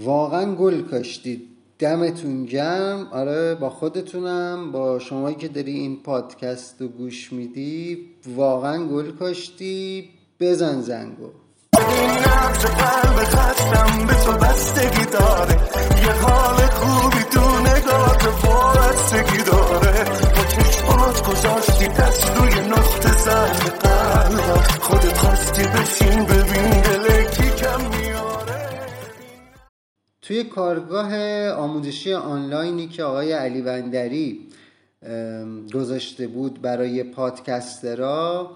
واقعا گل کاشتید، دمتون گرم. آره، با خودتونم، با شمایی که داری این پادکست رو گوش میدی، واقعا گل کاشتی. بزن زنگو. توی کارگاه آموزشی آنلاینی که آقای علی بندری گذاشته بود برای پادکسترها،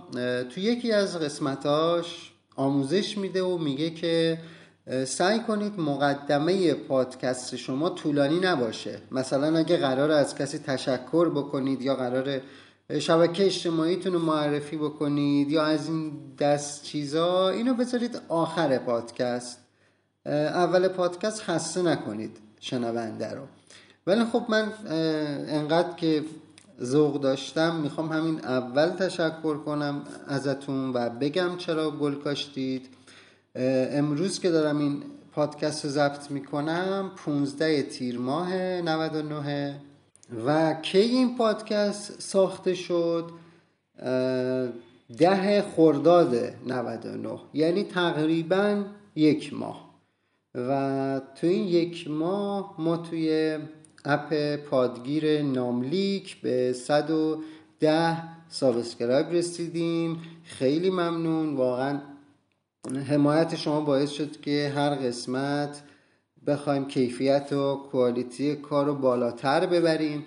توی یکی از قسمتاش آموزش میده و میگه که سعی کنید مقدمه پادکست شما طولانی نباشه. مثلا اگه قراره از کسی تشکر بکنید یا قراره شبکه اجتماعیتون رو معرفی بکنید یا از این دست چیزا، اینو بذارید آخر پادکست. اول پادکست خسته نکنید شنونده رو. ولی خب من انقدر که ذوق داشتم میخوام همین اول تشکر کنم ازتون و بگم چرا گل کاشتید. امروز که دارم این پادکست رو ضبط میکنم 15 تیر ماه 99 و کی این پادکست ساخته شد؟ 10 خرداد 99، یعنی تقریبا یک ماه. و تو این یک ماه ما توی اپ پادگیر ناملیک به 110 سابسکرایب رسیدیم. خیلی ممنون، واقعا حمایت شما باعث شد که هر قسمت بخوایم کیفیت و کوالیتی کار رو بالاتر ببریم.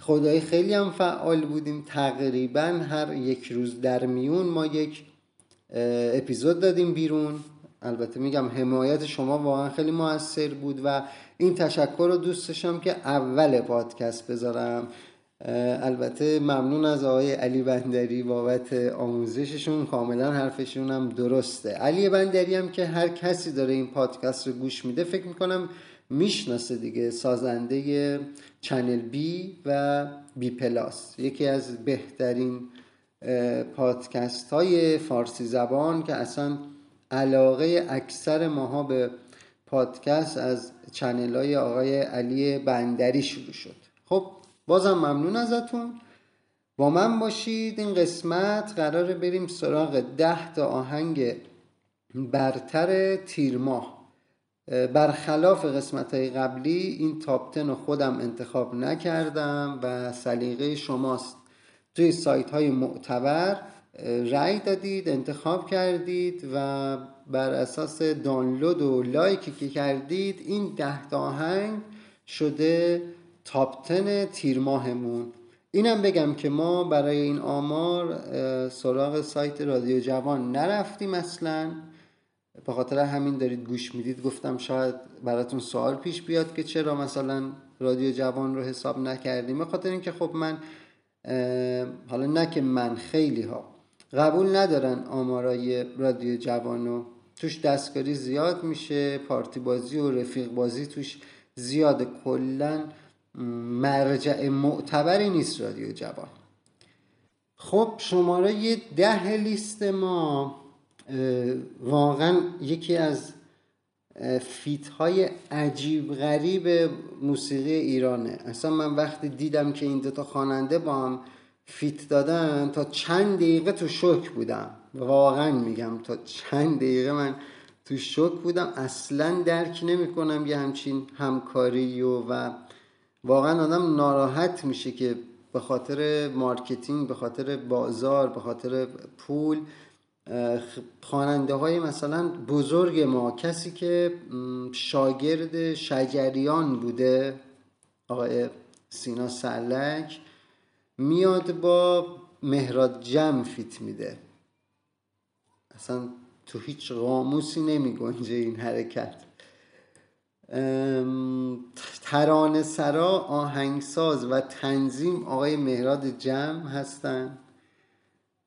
خدایی خیلی هم فعال بودیم، تقریبا هر یک روز در میون ما یک اپیزود دادیم بیرون. البته میگم حمایت شما واقعا خیلی موثر بود و این تشکر رو دوست داشتم که اول پادکست بذارم. البته ممنون از آقای علی بندری بابت آموزششون، کاملا حرفشون هم درسته. علی بندری هم که هر کسی داره این پادکست رو گوش میده فکر میکنم میشناسه دیگه، سازنده چنل بی و بی پلاس، یکی از بهترین پادکست های فارسی زبان که اصلا علاقه اکثر ماها به پادکست از چنل های آقای علی بندری شروع شد. خب بازم ممنون ازتون. با من باشید. این قسمت قراره بریم سراغ 10 تا آهنگ برتر تیر ماه. برخلاف قسمت های قبلی این تاپ 10 رو خودم انتخاب نکردم و سلیقه شماست. توی سایت های معتبر رأی دادید، انتخاب کردید و بر اساس دانلود و لایکی که کردید این 10 تا آهنگ شده تاپ 10 تیر ماهمون. اینم بگم که ما برای این آمار سراغ سایت رادیو جوان نرفتیم اصلا، به خاطر همین دارید گوش میدید. گفتم شاید براتون سوال پیش بیاد که چرا مثلا رادیو جوان رو حساب نکردیم. به خاطر اینکه خب من حالا نه که من، خیلی ها قبول ندارن آمارای رادیو جوانو، توش دستکاری زیاد میشه، پارتی بازی و رفیق بازی توش زیاده، کلا مرجع معتبری نیست رادیو جوان. خب شماره 10 لیست ما واقعا یکی از فیت‌های عجیب غریب موسیقی ایرانه. اصلا من وقتی دیدم که این 2 تا خواننده با هم فیت دادن تا چند دقیقه تو شوک بودم، واقعا میگم تا چند دقیقه من تو شوک بودم. اصلا درک نمی‌کنم یه همچین همکاری و واقعا آدم ناراحت میشه که به خاطر مارکتینگ، به خاطر بازار، به خاطر پول، خواننده های مثلا بزرگ ما، کسی که شاگرد شجریان بوده آقای سینا سرلک، میاد با مهراد جم فیت میده. اصلا تو هیچ قاموسی نمی گنجه این حرکت. ترانه سرا، آهنگساز و تنظیم آقای مهراد جم هستن.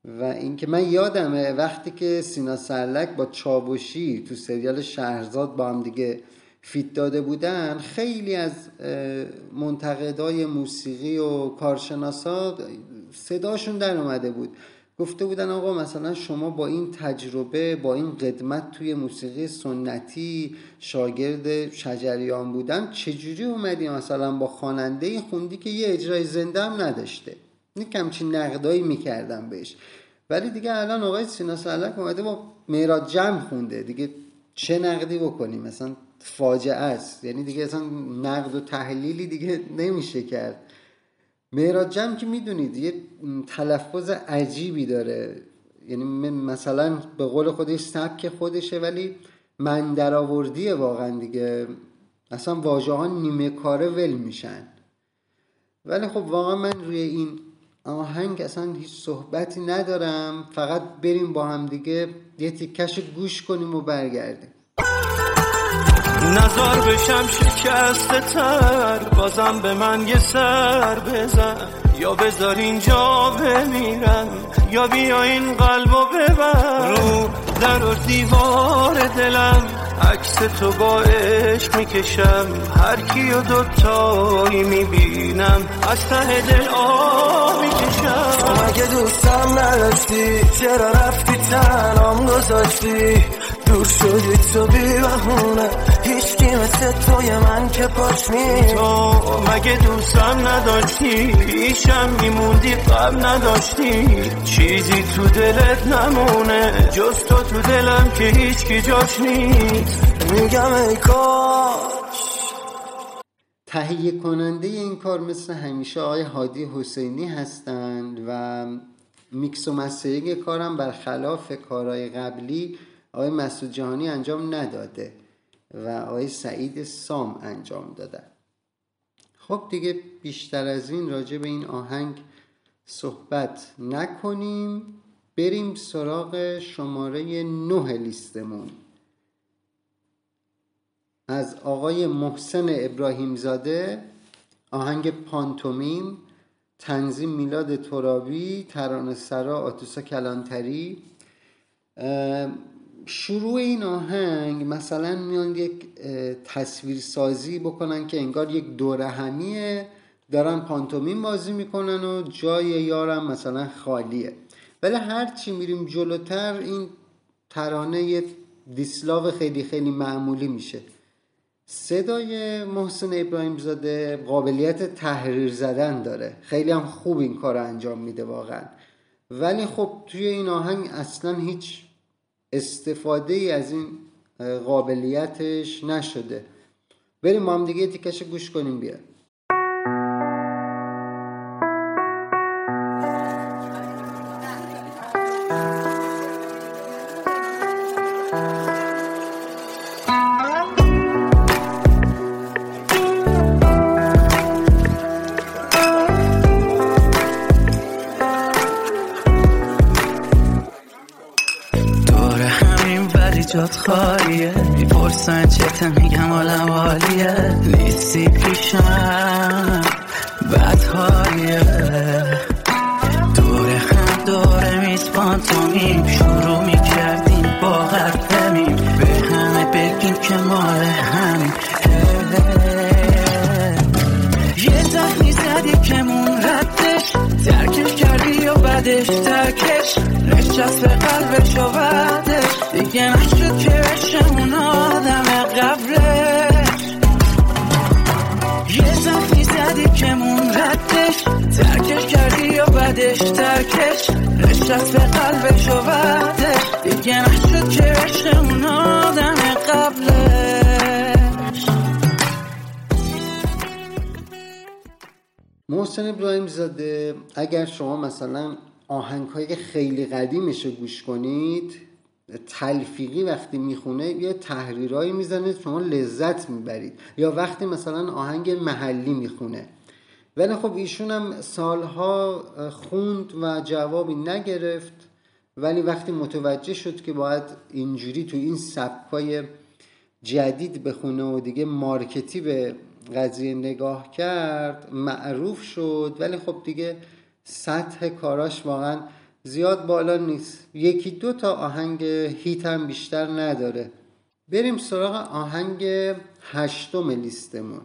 و اینکه من یادمه وقتی که سینا سرلک با چاوشی تو سریال شهرزاد با هم دیگه فیت داده بودن، خیلی از منتقدای موسیقی و کارشناسا صداشون در اومده بود گفته بودن آقا مثلا شما با این تجربه، با این قدمت توی موسیقی سنتی، شاگرد شجریان بودن، چجوری اومدی مثلا با خواننده‌ای خوندی که یه اجرای زنده هم نداشته؟ کمچین نقدایی میکردم بهش. ولی دیگه الان آقای سینا سرلک اومده با مهراد جم خونده، دیگه چه نقدی بکنیم؟ مثلا فاجعه است، یعنی دیگه اصلا نقد و تحلیلی دیگه نمیشه کرد. مهراد جم که میدونید یه تلفظ عجیبی داره، یعنی مثلا به قول خودش سبک خودشه، ولی من درآوردیه واقعا دیگه، اصلا واژه ها نیمه کاره ول میشن. ولی خب واقعا من روی این آهنگ اصلا هیچ صحبتی ندارم، فقط بریم با هم دیگه یه تیکش گوش کنیم و برگردیم. نظر بشم شکسته تر، بازم به من یه سر بزن، یا بذار اینجا بمیرم، یا بیا این قلبو ببر. رو در و دیوار دلم عکس تو با عشق میکشم، هر کیو دوتایی میبینم از ته دل آه میکشم. اگه دوستم نداشتی چرا رفتی تنام گذاشتی، دور شدی تو بی بهونه، هیچ کی مثل توی من که پاچمی. تو مگه دوستم نداشتی، پیشم میموندی، غم نداشتی، چیزی تو دلت نمونه جز تو تو دلم که هیچ کی جاش نیست. میگم ای کاش. تهیه کننده این کار مثل همیشه آقای هادی حسینی هستند و میکس و مسترینگ کارم برخلاف کارهای قبلی آقای مسعود جهانی انجام نداده و آقای سعید سام انجام دادن. خب دیگه بیشتر از این راجع به این آهنگ صحبت نکنیم، بریم سراغ شماره 9 لیستمون. از آقای محسن ابراهیمزاده، آهنگ پانتومیم، تنظیم میلاد ترابی، ترانه‌سرا آتوسا کلانتری. شروع این آهنگ مثلا میان یک تصویر سازی بکنن که انگار یک دوره همیه، دارن پانتومیم بازی میکنن و جای یارم مثلا خالیه. ولی هرچی میریم جلوتر این ترانه یه دیسلاو خیلی خیلی معمولی میشه. صدای محسن ابراهیمزاده قابلیت تحریر زدن داره، خیلی هم خوب این کار انجام میده واقعا. ولی خب توی این آهنگ اصلا هیچ استفاده ای از این قابلیتش نشده. بریم ما هم دیگه تیکش گوش کنیم. بیا خالیه میپرسن چطه، میگم عالم عالیه، نیستی پیشم بدحالیه. دوره هم دوره میسپان تو میم، شروع میکردیم با غرب نمیم، به همه بگیم که مال همیم. یه زخمی زدی که مون ردش، درکش کردی یا بدش درکش، نشست به قلبش و بعدش دیگه نشد که بشم اون آدم قبلش. یه زخمی زدی که مون ردش، درکش کردی یا بدش درکش، نشست به قلبش و بعدش دیگه نشد که بشم اون آدم قبلش. محسن ابراهیم‌زاده اگر شما مثلا آهنگ‌های خیلی قدیمش رو گوش کنید، تلفیقی وقتی میخونه یا تحریرایی میزنه شما لذت میبرید، یا وقتی مثلا آهنگ محلی میخونه. ولی خب ایشون هم سالها خوند و جوابی نگرفت، ولی وقتی متوجه شد که باید اینجوری تو این سبکای جدید بخونه و دیگه مارکتی به قضیه نگاه کرد، معروف شد. ولی خب دیگه سطح کاراش واقعا زیاد بالا نیست، یکی دو تا آهنگ هیت هم بیشتر نداره. بریم سراغ آهنگ 8 لیستمون.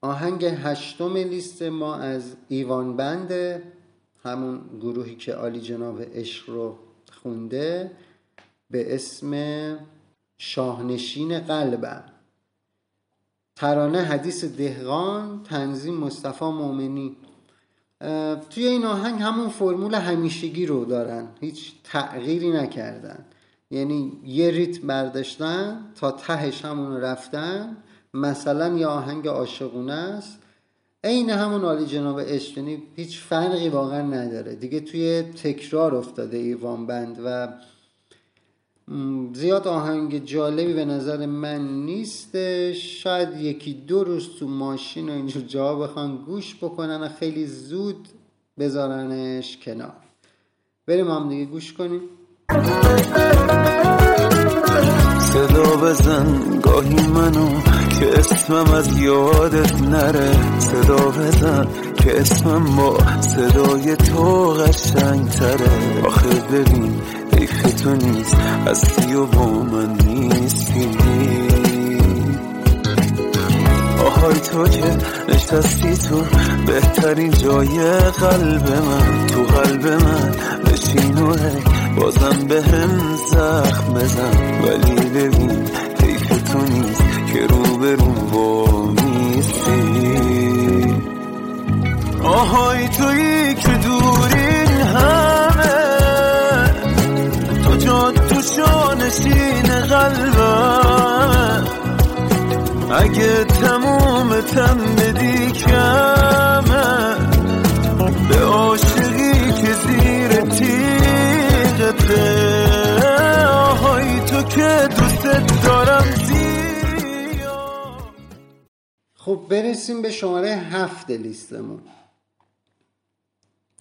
آهنگ 8 لیست ما از ایوان بند، همون گروهی که عالی جناب عشق رو خونده به اسم شاهنشین قلبم. ترانه حدیث دهقان، تنظیم مصطفی مومنی. توی این آهنگ همون فرمول همیشگی رو دارن، هیچ تغییری نکردن، یعنی یه ریتم برداشتن تا تهش همون رفتن. مثلا یه آهنگ عاشقونه است، عین همون عالی جناب عشق، یعنی هیچ فرقی واقعا نداره دیگه. توی تکرار افتاده ایوان بند و زیاد آهنگ جالبی به نظر من نیستش. شاید یکی دو روز تو ماشین و اینجور جا بخوان گوش بکنن و خیلی زود بذارنش کنار. بریم هم دیگه گوش کنیم. صدا بزن گاهی منو که اسمم از یادت نره، صدا بزن که اسمم با صدای تو قشنگ تره. آخه ببین ایفه تو نیست هستی و با من نیستی، آهای تو که نشستی تو بهترین جای قلب من، تو قلب من بشین و بازم به هم زخم بزن، ولی ببین ایفه تو نیست که روبرون با نیستی. آهای تویی که دورین همه تو جا تو شانشین قلبم، اگه تموم تن بدی کمه به عاشقی که زیر تیغته، آهای تو که دوست دارم زیاد. خب برسیم به شماره 7 لیستمون،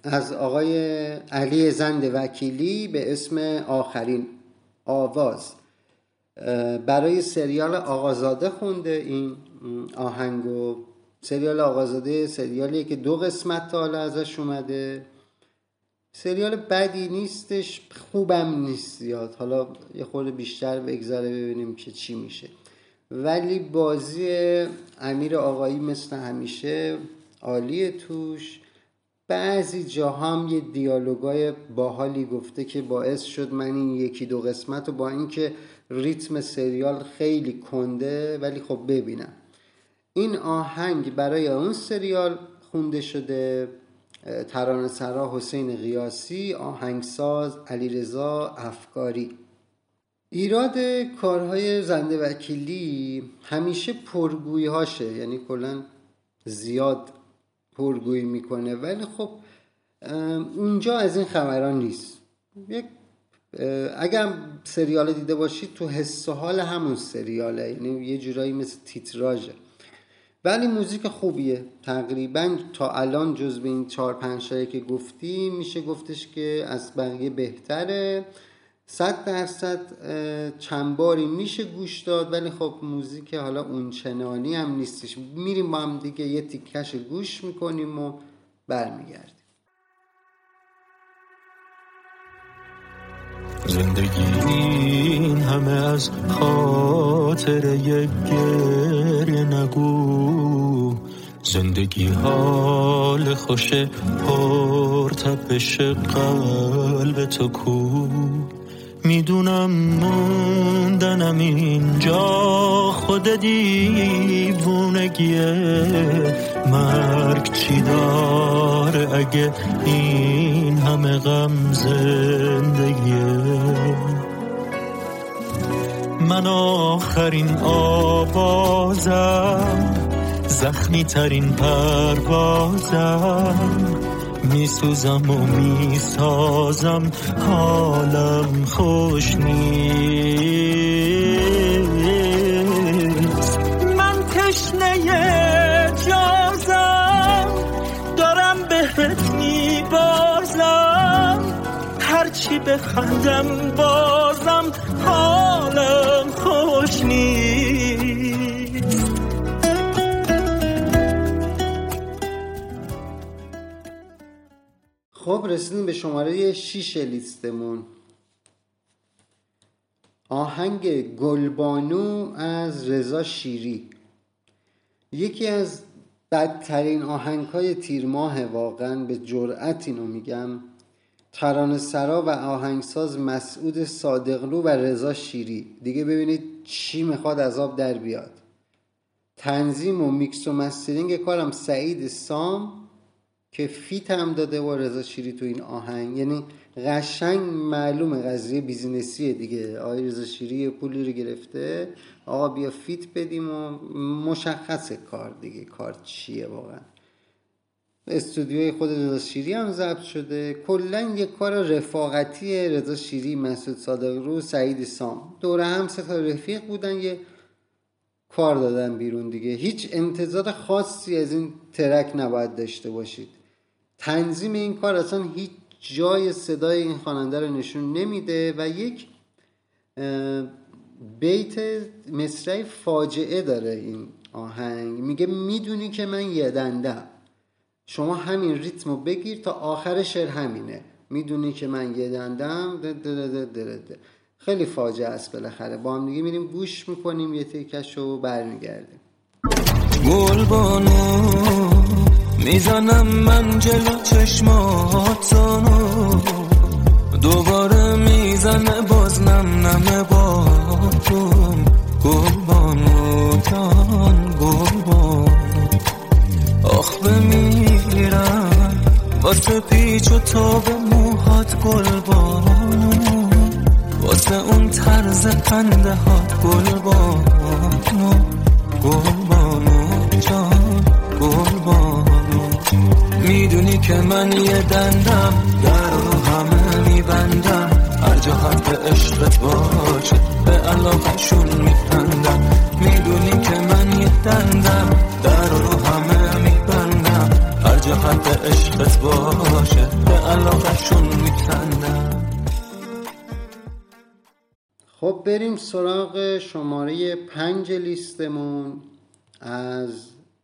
از آقای علی زند وکیلی به اسم آخرین آواز. برای سریال آقازاده خونده این آهنگو. سریال آقازاده سریالیه که 2 قسمت تا حالا ازش اومده، سریال بدی نیستش، خوبم نیست زیاد، حالا یه خورده بیشتر بگذره ببینیم که چی میشه، ولی بازی امیر آقایی مثل همیشه عالیه توش. بعضی جاها هم یه دیالوگای باحالی گفته که باعث شد من این 1-2 قسمت و با اینکه ریتم سریال خیلی کنده ولی خب ببینم. این آهنگ برای اون سریال خونده شده، ترانه سرا حسین غیاثی، آهنگساز علیرضا افکاری. ایراد کارهای زنده وکیلی همیشه پرگویی هاشه، یعنی کلا زیاد پرگویی میکنه، ولی خب اونجا از این خبران نیست. اگر سریال دیده باشید تو حس و حال همون سریاله، یعنی یه جورایی مثل تیتراژه، ولی موزیک خوبیه. تقریبا تا الان جزو این 4-5 که گفتیم میشه گفتش که از بقیه بهتره، 100% چندباری میشه گوش داد، ولی خب موزیک حالا اونچنانی هم نیستش. میریم با هم دیگه یه تیکش گوش میکنیم و برمیگردیم. زندگی این همه از خاطره گریه نگو، زندگی حال خوش پر تپش قلب تو کو، میدونم موندنم اینجا خود دیوونگیه، مرگ چی داره اگه این همه غم زندگیه. من آخرین آوازم، زخمی ترین پروازم، می سوزم و می سازم حالم خوش نیست. من تشنه جازم، دارم بهت می بازم، هرچی بخندم بازم حالم خوش نیست. خب رسیدیم به شماره 6 لیستمون، آهنگ گلبانو از رضا شیری. یکی از بدترین آهنگ‌های تیر ماه، واقعاً به جرأت اینو میگم، ترانه‌سرا و آهنگساز مسعود صادقلو و رضا شیری. دیگه ببینید چی میخواد از آب در بیاد. تنظیم و میکس و مسترینگ کارم سعید سام که فیت هم داده و رضا شیری تو این آهنگ. یعنی قشنگ معلومه قضیه بیزینسیه دیگه. آقای رضا شیری پولی رو گرفته، آقا بیا فیت بدیم و مشخصه کار دیگه، کار چیه واقعا. استودیوی خود رضا شیری هم ضبط شده. کلا یک کار رفاقتی رضا شیری، مسعود صادقلو، سعید سام، دوره هم سه تا رفیق بودن، یه کار دادن بیرون دیگه. هیچ انتظار خاصی از این ترک نباید داشته باشید. تنظیم این کار اصلا هیچ جای صدای این خواننده رو نشون نمیده و یک بیت مصرعی فاجعه داره این آهنگ. میگه میدونی که من یه دندم، شما همین ریتمو بگیر تا آخر شعر همینه، میدونی که من یه دندم. خیلی فاجعه است. بالاخره با هم دیگه میریم گوش میکنیم یه تیکشو، برمیگردیم. گل بانو میزنم من جلو چشماتونو، دوباره میزنه باز نم نم با تو. گل بانو جان گل بانو، آخ بمیرم واسه پیچ و تاب موهات گل بانو، واسه اون طرز قنده هات گلبانو، گلبانو جان گلبانو. میدونی که من یه دندم، در رو همه میبندم، هر جا حد به عشقت باشه به علاقشون میپندم. میدونی که من یه دندم، در رو همه میبندم، هر جا حد به عشقت باشه به علاقشون میپندم. خب بریم سراغ شماره 5 لیستمون از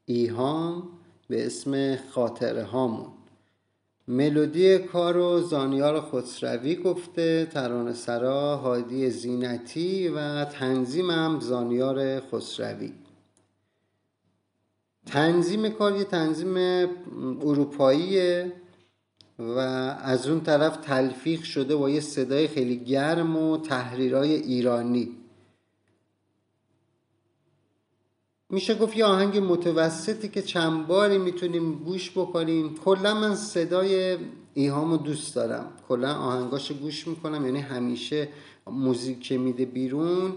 ایها به اسم خاطره هامون. ملودی کارو زانیار خسروی گفته، ترانه‌سرا هادی زینتی و تنظیم هم زانیار خسروی. تنظیم کار یه تنظیم اروپاییه و از اون طرف تلفیق شده با یه صدای خیلی گرم و تحریرای ایرانی. میشه گفت یه آهنگ متوسطی که چند باری میتونیم گوش بکنیم. کلا من صدای ایهامو دوست دارم، کلا آهنگاشو گوش میکنم، یعنی همیشه موزیک که میده بیرون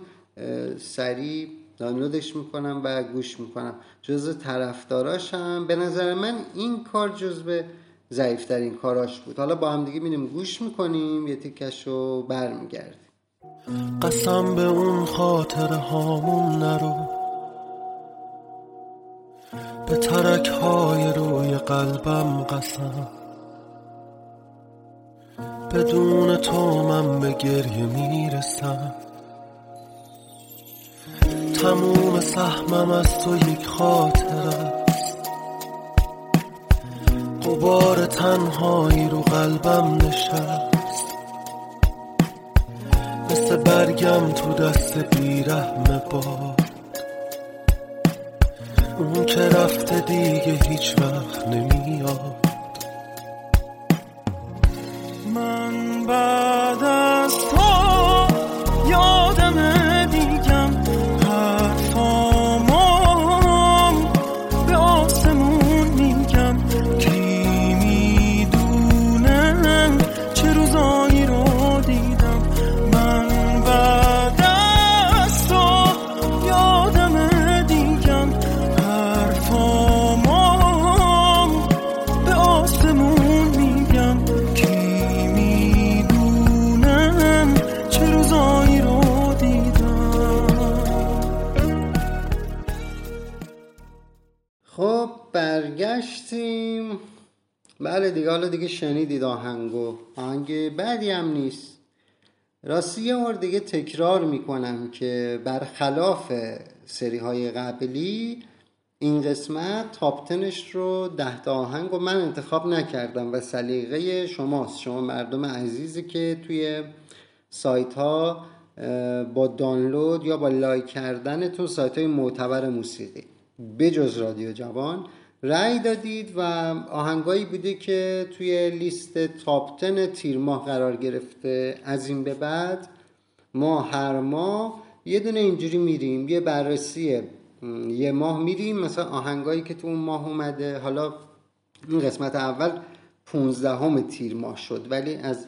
سریع دانلودش میکنم و گوش میکنم. جزو طرفداراشم. به نظر من این کار جزو ضعیف‌ترین کاراش بود. حالا با هم دیگه میریم گوش میکنیم یه تیکشو، برمیگردیم. قسم به اون خاطر هامون نرو، به ترک های روی قلبم قسم، بدون تو من به گریه میرسم، تموم سهمم از تو یک خاطره، بار تنهایی رو قلبم نشست، مثل برگم تو دست بیرحم باد، اون که رفته دیگه هیچ وقت نمیاد. من بعد از تو یادم برگشتیم. بله دیگه، حالا دیگه شنیدید آهنگو. آهنگ بعدی هم نیست. راستی یه بار دیگه تکرار میکنم که برخلاف سری های قبلی این قسمت تاپ 10ش رو 10 تا آهنگو من انتخاب نکردم و سلیقه شماست، شما مردم عزیزی که توی سایت ها با دانلود یا با لایک کردنتون سایت های معتبر موسیقی بجز رادیو جوان رأی دادید و آهنگایی بوده که توی لیست تاپ 10 تیر ماه قرار گرفته. از این به بعد ما هر ماه یه دونه اینجوری میریم، یه بررسی یه ماه میریم، مثلا آهنگایی که تو اون ماه اومده. حالا این قسمت اول 15 تیر ماه شد، ولی از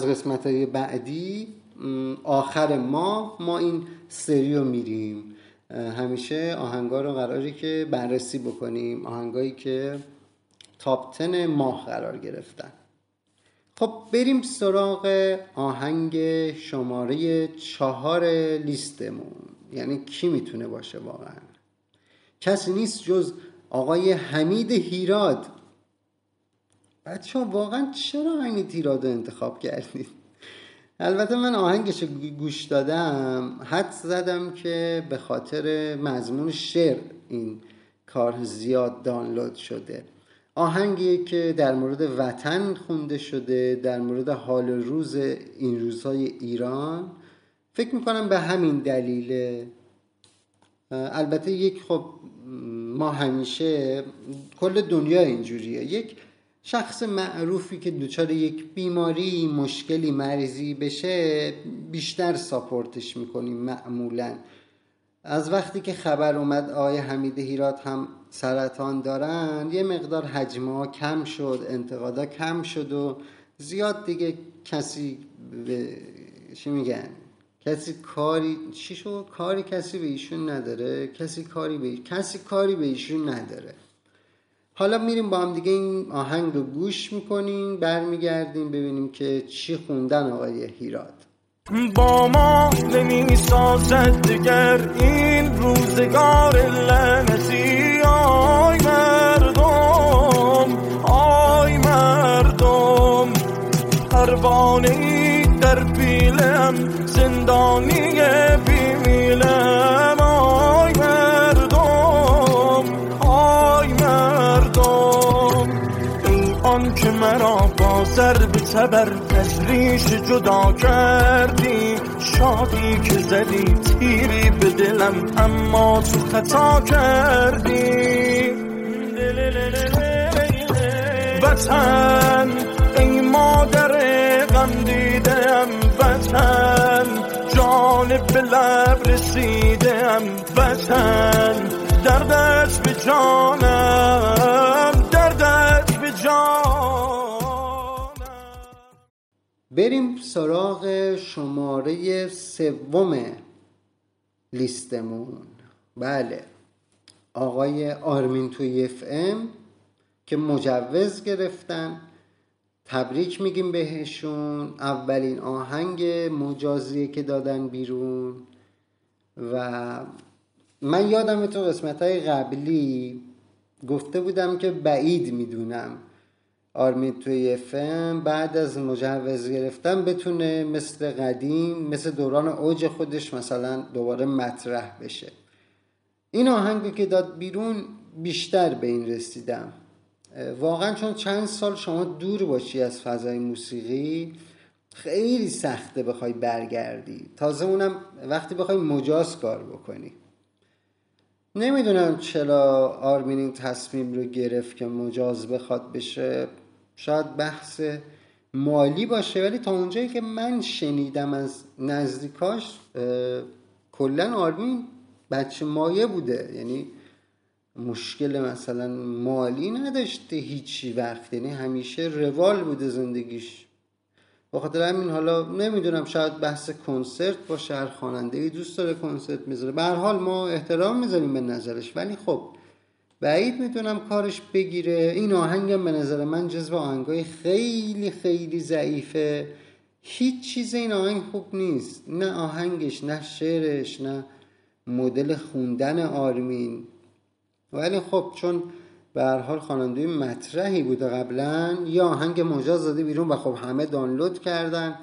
قسمت‌های بعدی آخر ماه ما این سری رو میریم. همیشه آهنگا رو قراره که بررسی بکنیم، آهنگایی که تاپ 10 ماه قرار گرفتن. خب بریم سراغ آهنگ شماره 4 لیستمون. یعنی کی میتونه باشه واقعا؟ کسی نیست جز آقای حمید هیراد. بچه ها واقعا چرا حمید هیراد رو انتخاب کردید؟ البته من آهنگش گوش دادم، حد زدم که به خاطر مضمون شعر این کار زیاد دانلود شده. آهنگی که در مورد وطن خونده شده، در مورد حال روز این روزهای ایران، فکر میکنم به همین دلیله. البته خب ما همیشه کل دنیا اینجوریه، یک شخص معروفی که دچار یک بیماری، مشکلی، مریضی بشه بیشتر ساپورتش میکنیم معمولا. از وقتی که خبر اومد آقای حمید هیراد هم سرطان دارن، یه مقدار حجم‌ها کم شد، انتقادا کم شد و زیاد دیگه کسی کاری به ایشون نداره. حالا میریم با هم دیگه این آهنگ رو گوش میکنیم، برمیگردیم ببینیم که چی خوندن آقای هیراد. با ما نمی سازد دگر این روزگار لعنتی. آی مردم پروانه ای در پیلم، زندانی بی میلم. آی مردم ای آن که مرا با ضرب تبر از ریش جدا کردی، شادی که زدی تیری به دلم اما تو خطا کردی. وطن ای مادر غم دیدم، وطن جان به لب رسیدم، وطن دردت به جانم، دردت به جانم. بریم سراغ شماره 3 لیستمون. بله، آقای آرمین توی FM که مجوز گرفتن، تبریک میگیم بهشون. اولین آهنگ مجازیه که دادن بیرون و من یادمه تو قسمت‌های قبلی گفته بودم که بعید میدونم آرمین توی FM بعد از مجوز گرفتن بتونه مثل قدیم، مثل دوران اوج خودش مثلا دوباره مطرح بشه. این آهنگی که داد بیرون بیشتر به این رسیدم واقعا، چون چند سال شما دور باشی از فضای موسیقی خیلی سخته بخوای برگردی، تازه اونم وقتی بخوای مجاز کار بکنی. نمیدونم چرا آرمین این تصمیم رو گرفت که مجاز بخواد بشه، شاید بحث مالی باشه، ولی تا اونجایی که من شنیدم از نزدیکاش کلن آرمین بچه مایه بوده، یعنی مشکل مثلا مالی نداشته هیچی وقت، یعنی همیشه روال بوده زندگیش. بخاطر همین حالا نمیدونم شاید بحث کنسرت باشه، هر خواننده‌ای دوست داره کنسرت میذاره، به هر حال ما احترام میذاریم به نظرش، ولی خب بعید میتونم کارش بگیره. این آهنگم به نظر من جزو آهنگای خیلی خیلی ضعیفه، هیچ چیز این آهنگ خوب نیست، نه آهنگش، نه شعرش، نه مدل خوندن آرمین. ولی خب چون به هر حال خواننده مطرحی بوده قبلا، یا آهنگ مجاز داده بیرون و خب همه دانلود کردن،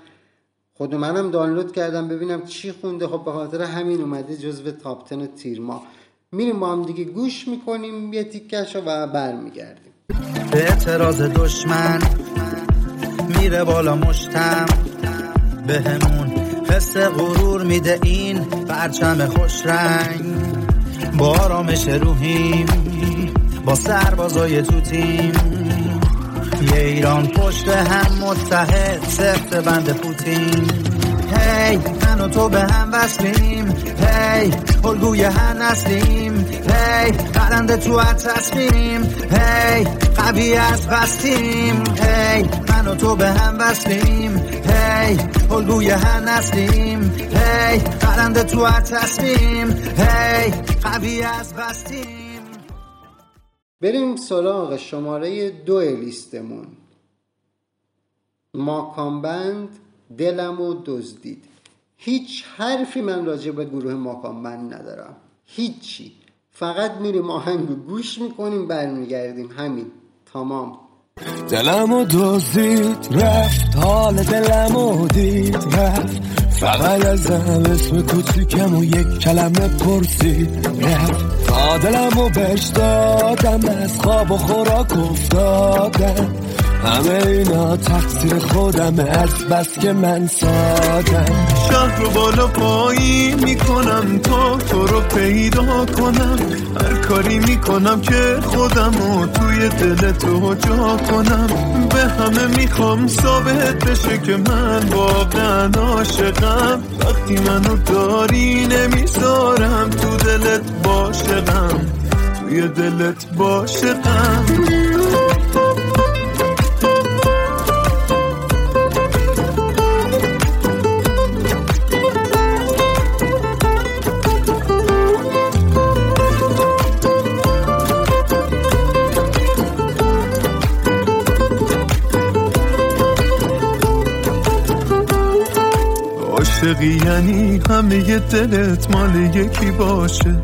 خود منم دانلود کردم ببینم چی خونده. خب به خاطر همین اومده جزو تاپ 10 تیر ماه. میریم با هم دیگه گوش میکنیم یه تیکشو و برمیگردیم. اعتراض دشمن میره بالا، مشتم به همون حس غرور میده این پرچم خوش رنگ. با آرامش روحیم، با سربازای تو تیم، یه ایران پشت هم متحد، سفت بند پوتین. هی من و تو به هم وصلیم، هی الگوی هر نسلیم، هی قرنده تو هر تصمیم، هی قوی از بستیم. هی من و تو به هم وصلیم، هی الگوی هر نسلیم، هی قرنده تو هر تصمیم، هی قوی از بستیم. بریم سراغ شماره 2 لیستمون. ماکان بند دلمو دزدید. هیچ حرفی من راجع به گروه ماکان بند ندارم، هیچی. فقط میریم آهنگو گوش میکنیم برمیگردیم، همین، تمام. دلمو دزدید رفت، حال دلمو دید رفت، فقط ازم اسم کوچیکم و یک کلمه پرسید رفت. دلمو بهش دادم، از خواب و خوراک افتادم، همه اینا تقصیر خودمه از بس که من سادم. شهر رو بالا پایین میکنم تا تو رو پیدا کنم، هر کاری میکنم که خودمو توی دل تو جا کنم. به همه میخوام ثابت بشه که من واقعا عاشقم، وقتی منو داری نمیذارم تو دلت باشقم، توی دلت باشقم. یعنی همه ی دلت مال یکی باشه،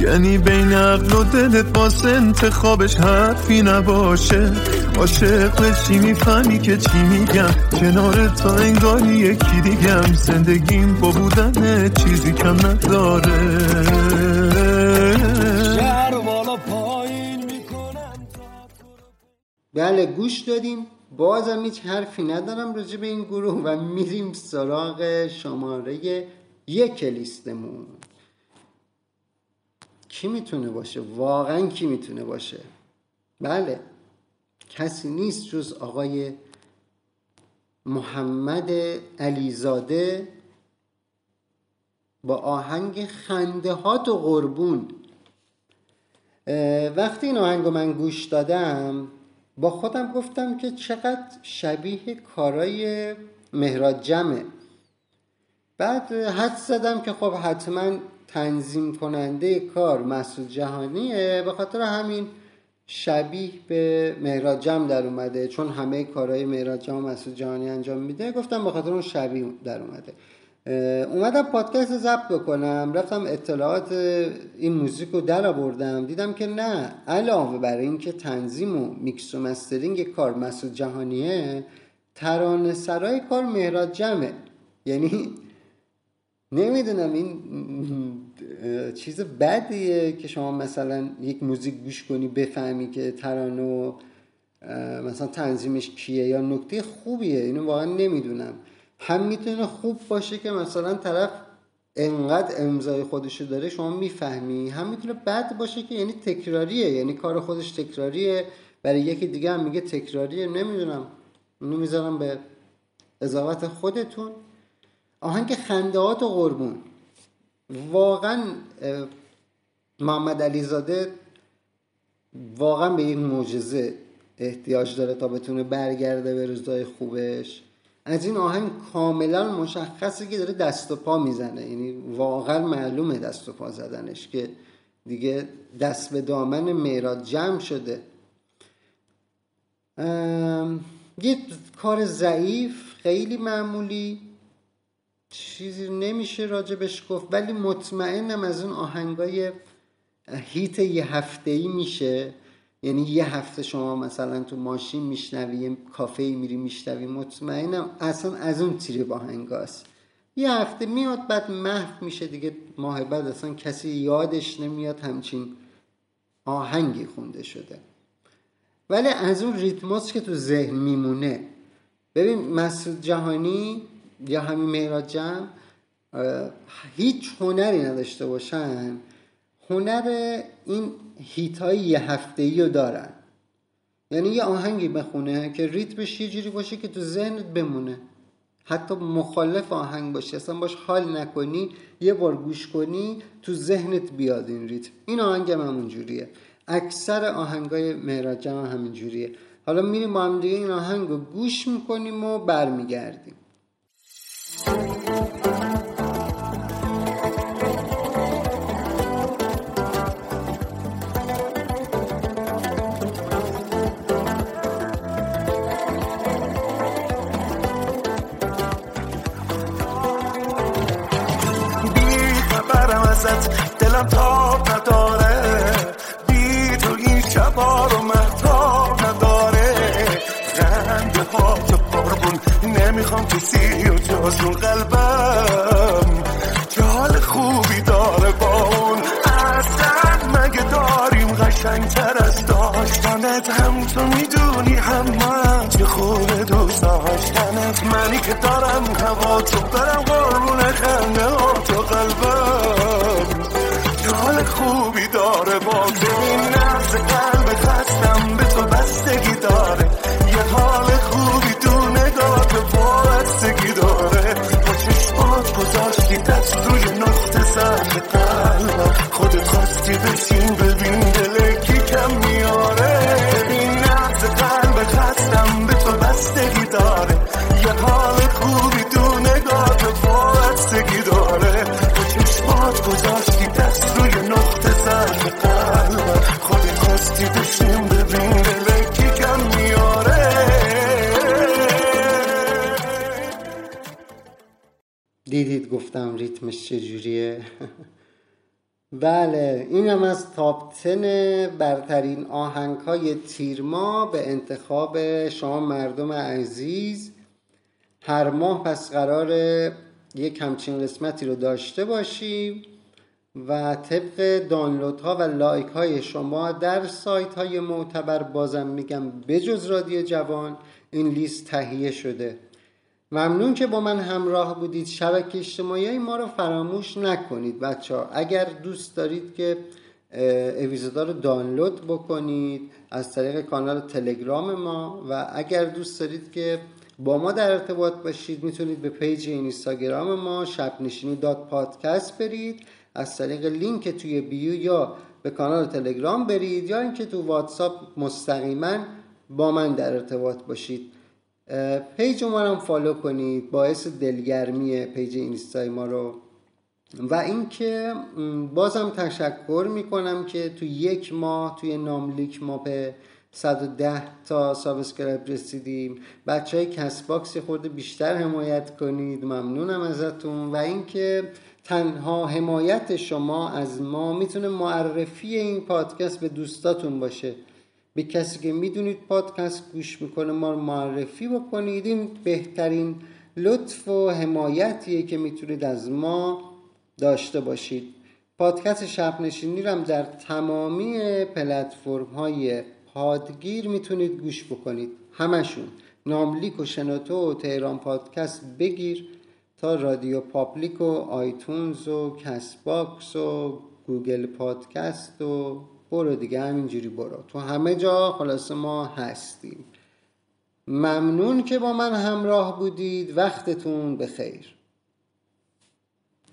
یعنی بین عقل و دلت باس انتخابش حرفی نباشه. عاشق بشی میفهمی که چی میگم، کنار تا انگاری یکی دیگم، زندگیم با بودن چیزی کم نداره. بله گوش دادیم، بازم هیچ حرفی ندارم راجع به این گروه و میریم سراغ شماره 1 لیستمون. کی میتونه باشه؟ واقعا کی میتونه باشه؟ بله کسی نیست جز آقای محمد علیزاده با آهنگ خنده ها تو قربون. وقتی این آهنگو من گوش دادم با خودم گفتم که چقدر شبیه کارای مهراد جمه. بعد حدس زدم که خب حتما تنظیم کننده کار مسعود جهانیه، به خاطر همین شبیه به مهراد جم در اومده، چون همه کارهای مهراد جم و مسعود جهانی انجام میده، گفتم به خاطر اون شبیه در اومده. اومدم پادکست ضبط بکنم، رفتم اطلاعات این موزیک رو در آوردم، دیدم که نه، علاوه بر این که تنظیم و میکس و مسترینگ کار مسعود جهانیه، ترانه سرای کار مهراد جمه. یعنی نمیدونم این چیز بدیه که شما مثلا یک موزیک گوش کنی بفهمی که ترانه و مثلا تنظیمش کیه، یا نکته خوبیه، اینو واقعا نمیدونم. هم میتونه خوب باشه که مثلا طرف انقدر امضای خودشو داره شما میفهمی، هم میتونه بد باشه که یعنی تکراریه، یعنی کار خودش تکراریه، برای یکی دیگه هم میگه تکراریه. نمیدونم، اینو میذارم به اضافت خودتون. آهنگ خندهات و قربون، واقعا محمد علیزاده واقعا به یک معجزه احتیاج داره تا بتونه برگرده به روزهای خوبش. از این آهنگ کاملا مشخصه که داره دست و پا میزنه، یعنی واقعا معلومه دست و پا زدنش، که دیگه دست به دامن مهراد جمع شده. یه کار ضعیف، خیلی معمولی، چیزی نمیشه راجبش گفت، ولی مطمئنم از اون آهنگای هیت یه هفته‌ای میشه، یعنی یه هفته شما مثلا تو ماشین میشنوی، کافه‌ای میری میشنوی، مطمئنم اصلا از اون تریب آهنگاست. یه هفته میاد بعد محو میشه دیگه، ماه بعد اصلا کسی یادش نمیاد همچین آهنگی خونده شده، ولی از اون ریتماست که تو ذهن میمونه. ببین مسعود جهانی یا همین مهراد جم هیچ هنری نداشته باشن، هنر این هیت‌های یه هفته‌ای رو دارن. یعنی یه آهنگی بخونه که ریتمش یه جوری باشه که تو ذهنت بمونه، حتی مخالف آهنگ باشی، اصلا باش حال نکنی، یه بار گوش کنی تو ذهنت بیاد این ریتم. این آهنگ هم همون جوریه، اکثر آهنگای مهراد جم همین جوریه. حالا میریم با هم دیگه این آهنگ رو گوش میکنیم و برمیگردیم. دلم تاب نداره، بی تو این شبا رو محتاب نداره، خنده ها تو قربون نمیخوام کسی و جازون، قلبم چه حال خوبی داره با اون، اصلا مگه داریم قشنگتر از داشتنت، هم تو میدونی هم من چه خوب دوست داشتنت، منی که دارم هوا تو برم قربون، خنده ها تو قلبم حال خوبی داره با تو، این نفس قلب خستم به تو بستگی داره، یه حال خوبی تو نگاه تو بستگی داره، با چشمات گذاشتی دست روی نقطه سر قلبم، خودت خواستی بشین ببین دلکی کم میاره، این نفس قلب خستم به تو بستگی داره، یه حال خوبی تو نگاه تو بستگی داره، با چشمات گذاشتی دست دیدید گفتم ریتمش چجوریه. بله، اینم از تاپ 10 برترین آهنگ‌های تیر ماه به انتخاب شما مردم عزیز. هر ماه پس قراره یک همچین قسمتی رو داشته باشیم و طبق دانلود ها و لایک های شما در سایت های معتبر، بازم میگم بجز رادیو جوان، این لیست تهیه شده. ممنون که با من همراه بودید. شبکه اجتماعی ما رو فراموش نکنید بچه ها. اگر دوست دارید که اویزودا رو دانلود بکنید از طریق کانال تلگرام ما، و اگر دوست دارید که با ما در ارتباط باشید میتونید به پیج اینستاگرام ما shapnishini.podcast برید، از طریق لینک توی بیو یا به کانال تلگرام برید، یا اینکه تو واتساپ مستقیما با من در ارتباط باشید. پیج ما رو فالو کنید، باعث دلگرمی پیج اینستای ما رو. و اینکه بازم تشکر میکنم که تو یک ماه توی ناملیک ما به 110 تا سابسکرایب رسیدیم. بچهای کست باکس خورده بیشتر حمایت کنید، ممنونم ازتون. و اینکه تنها حمایت شما از ما میتونه معرفی این پادکست به دوستاتون باشه. به کسی که میدونید پادکست گوش میکنه ما رو معرفی بکنید. این بهترین لطف و حمایتیه که میتونید از ما داشته باشید. پادکست شبنشینی رو هم در تمامی پلتفرم های پادگیر میتونید گوش بکنید، همشون، ناملیک و شناتو و تهران پادکست بگیر تا رادیو پاپلیک و آیتونز و کست باکس و گوگل پادکست و برو دیگه، همینجوری برو تو همه جا. خلاصه ما هستیم. ممنون که با من همراه بودید. وقتتون بخیر.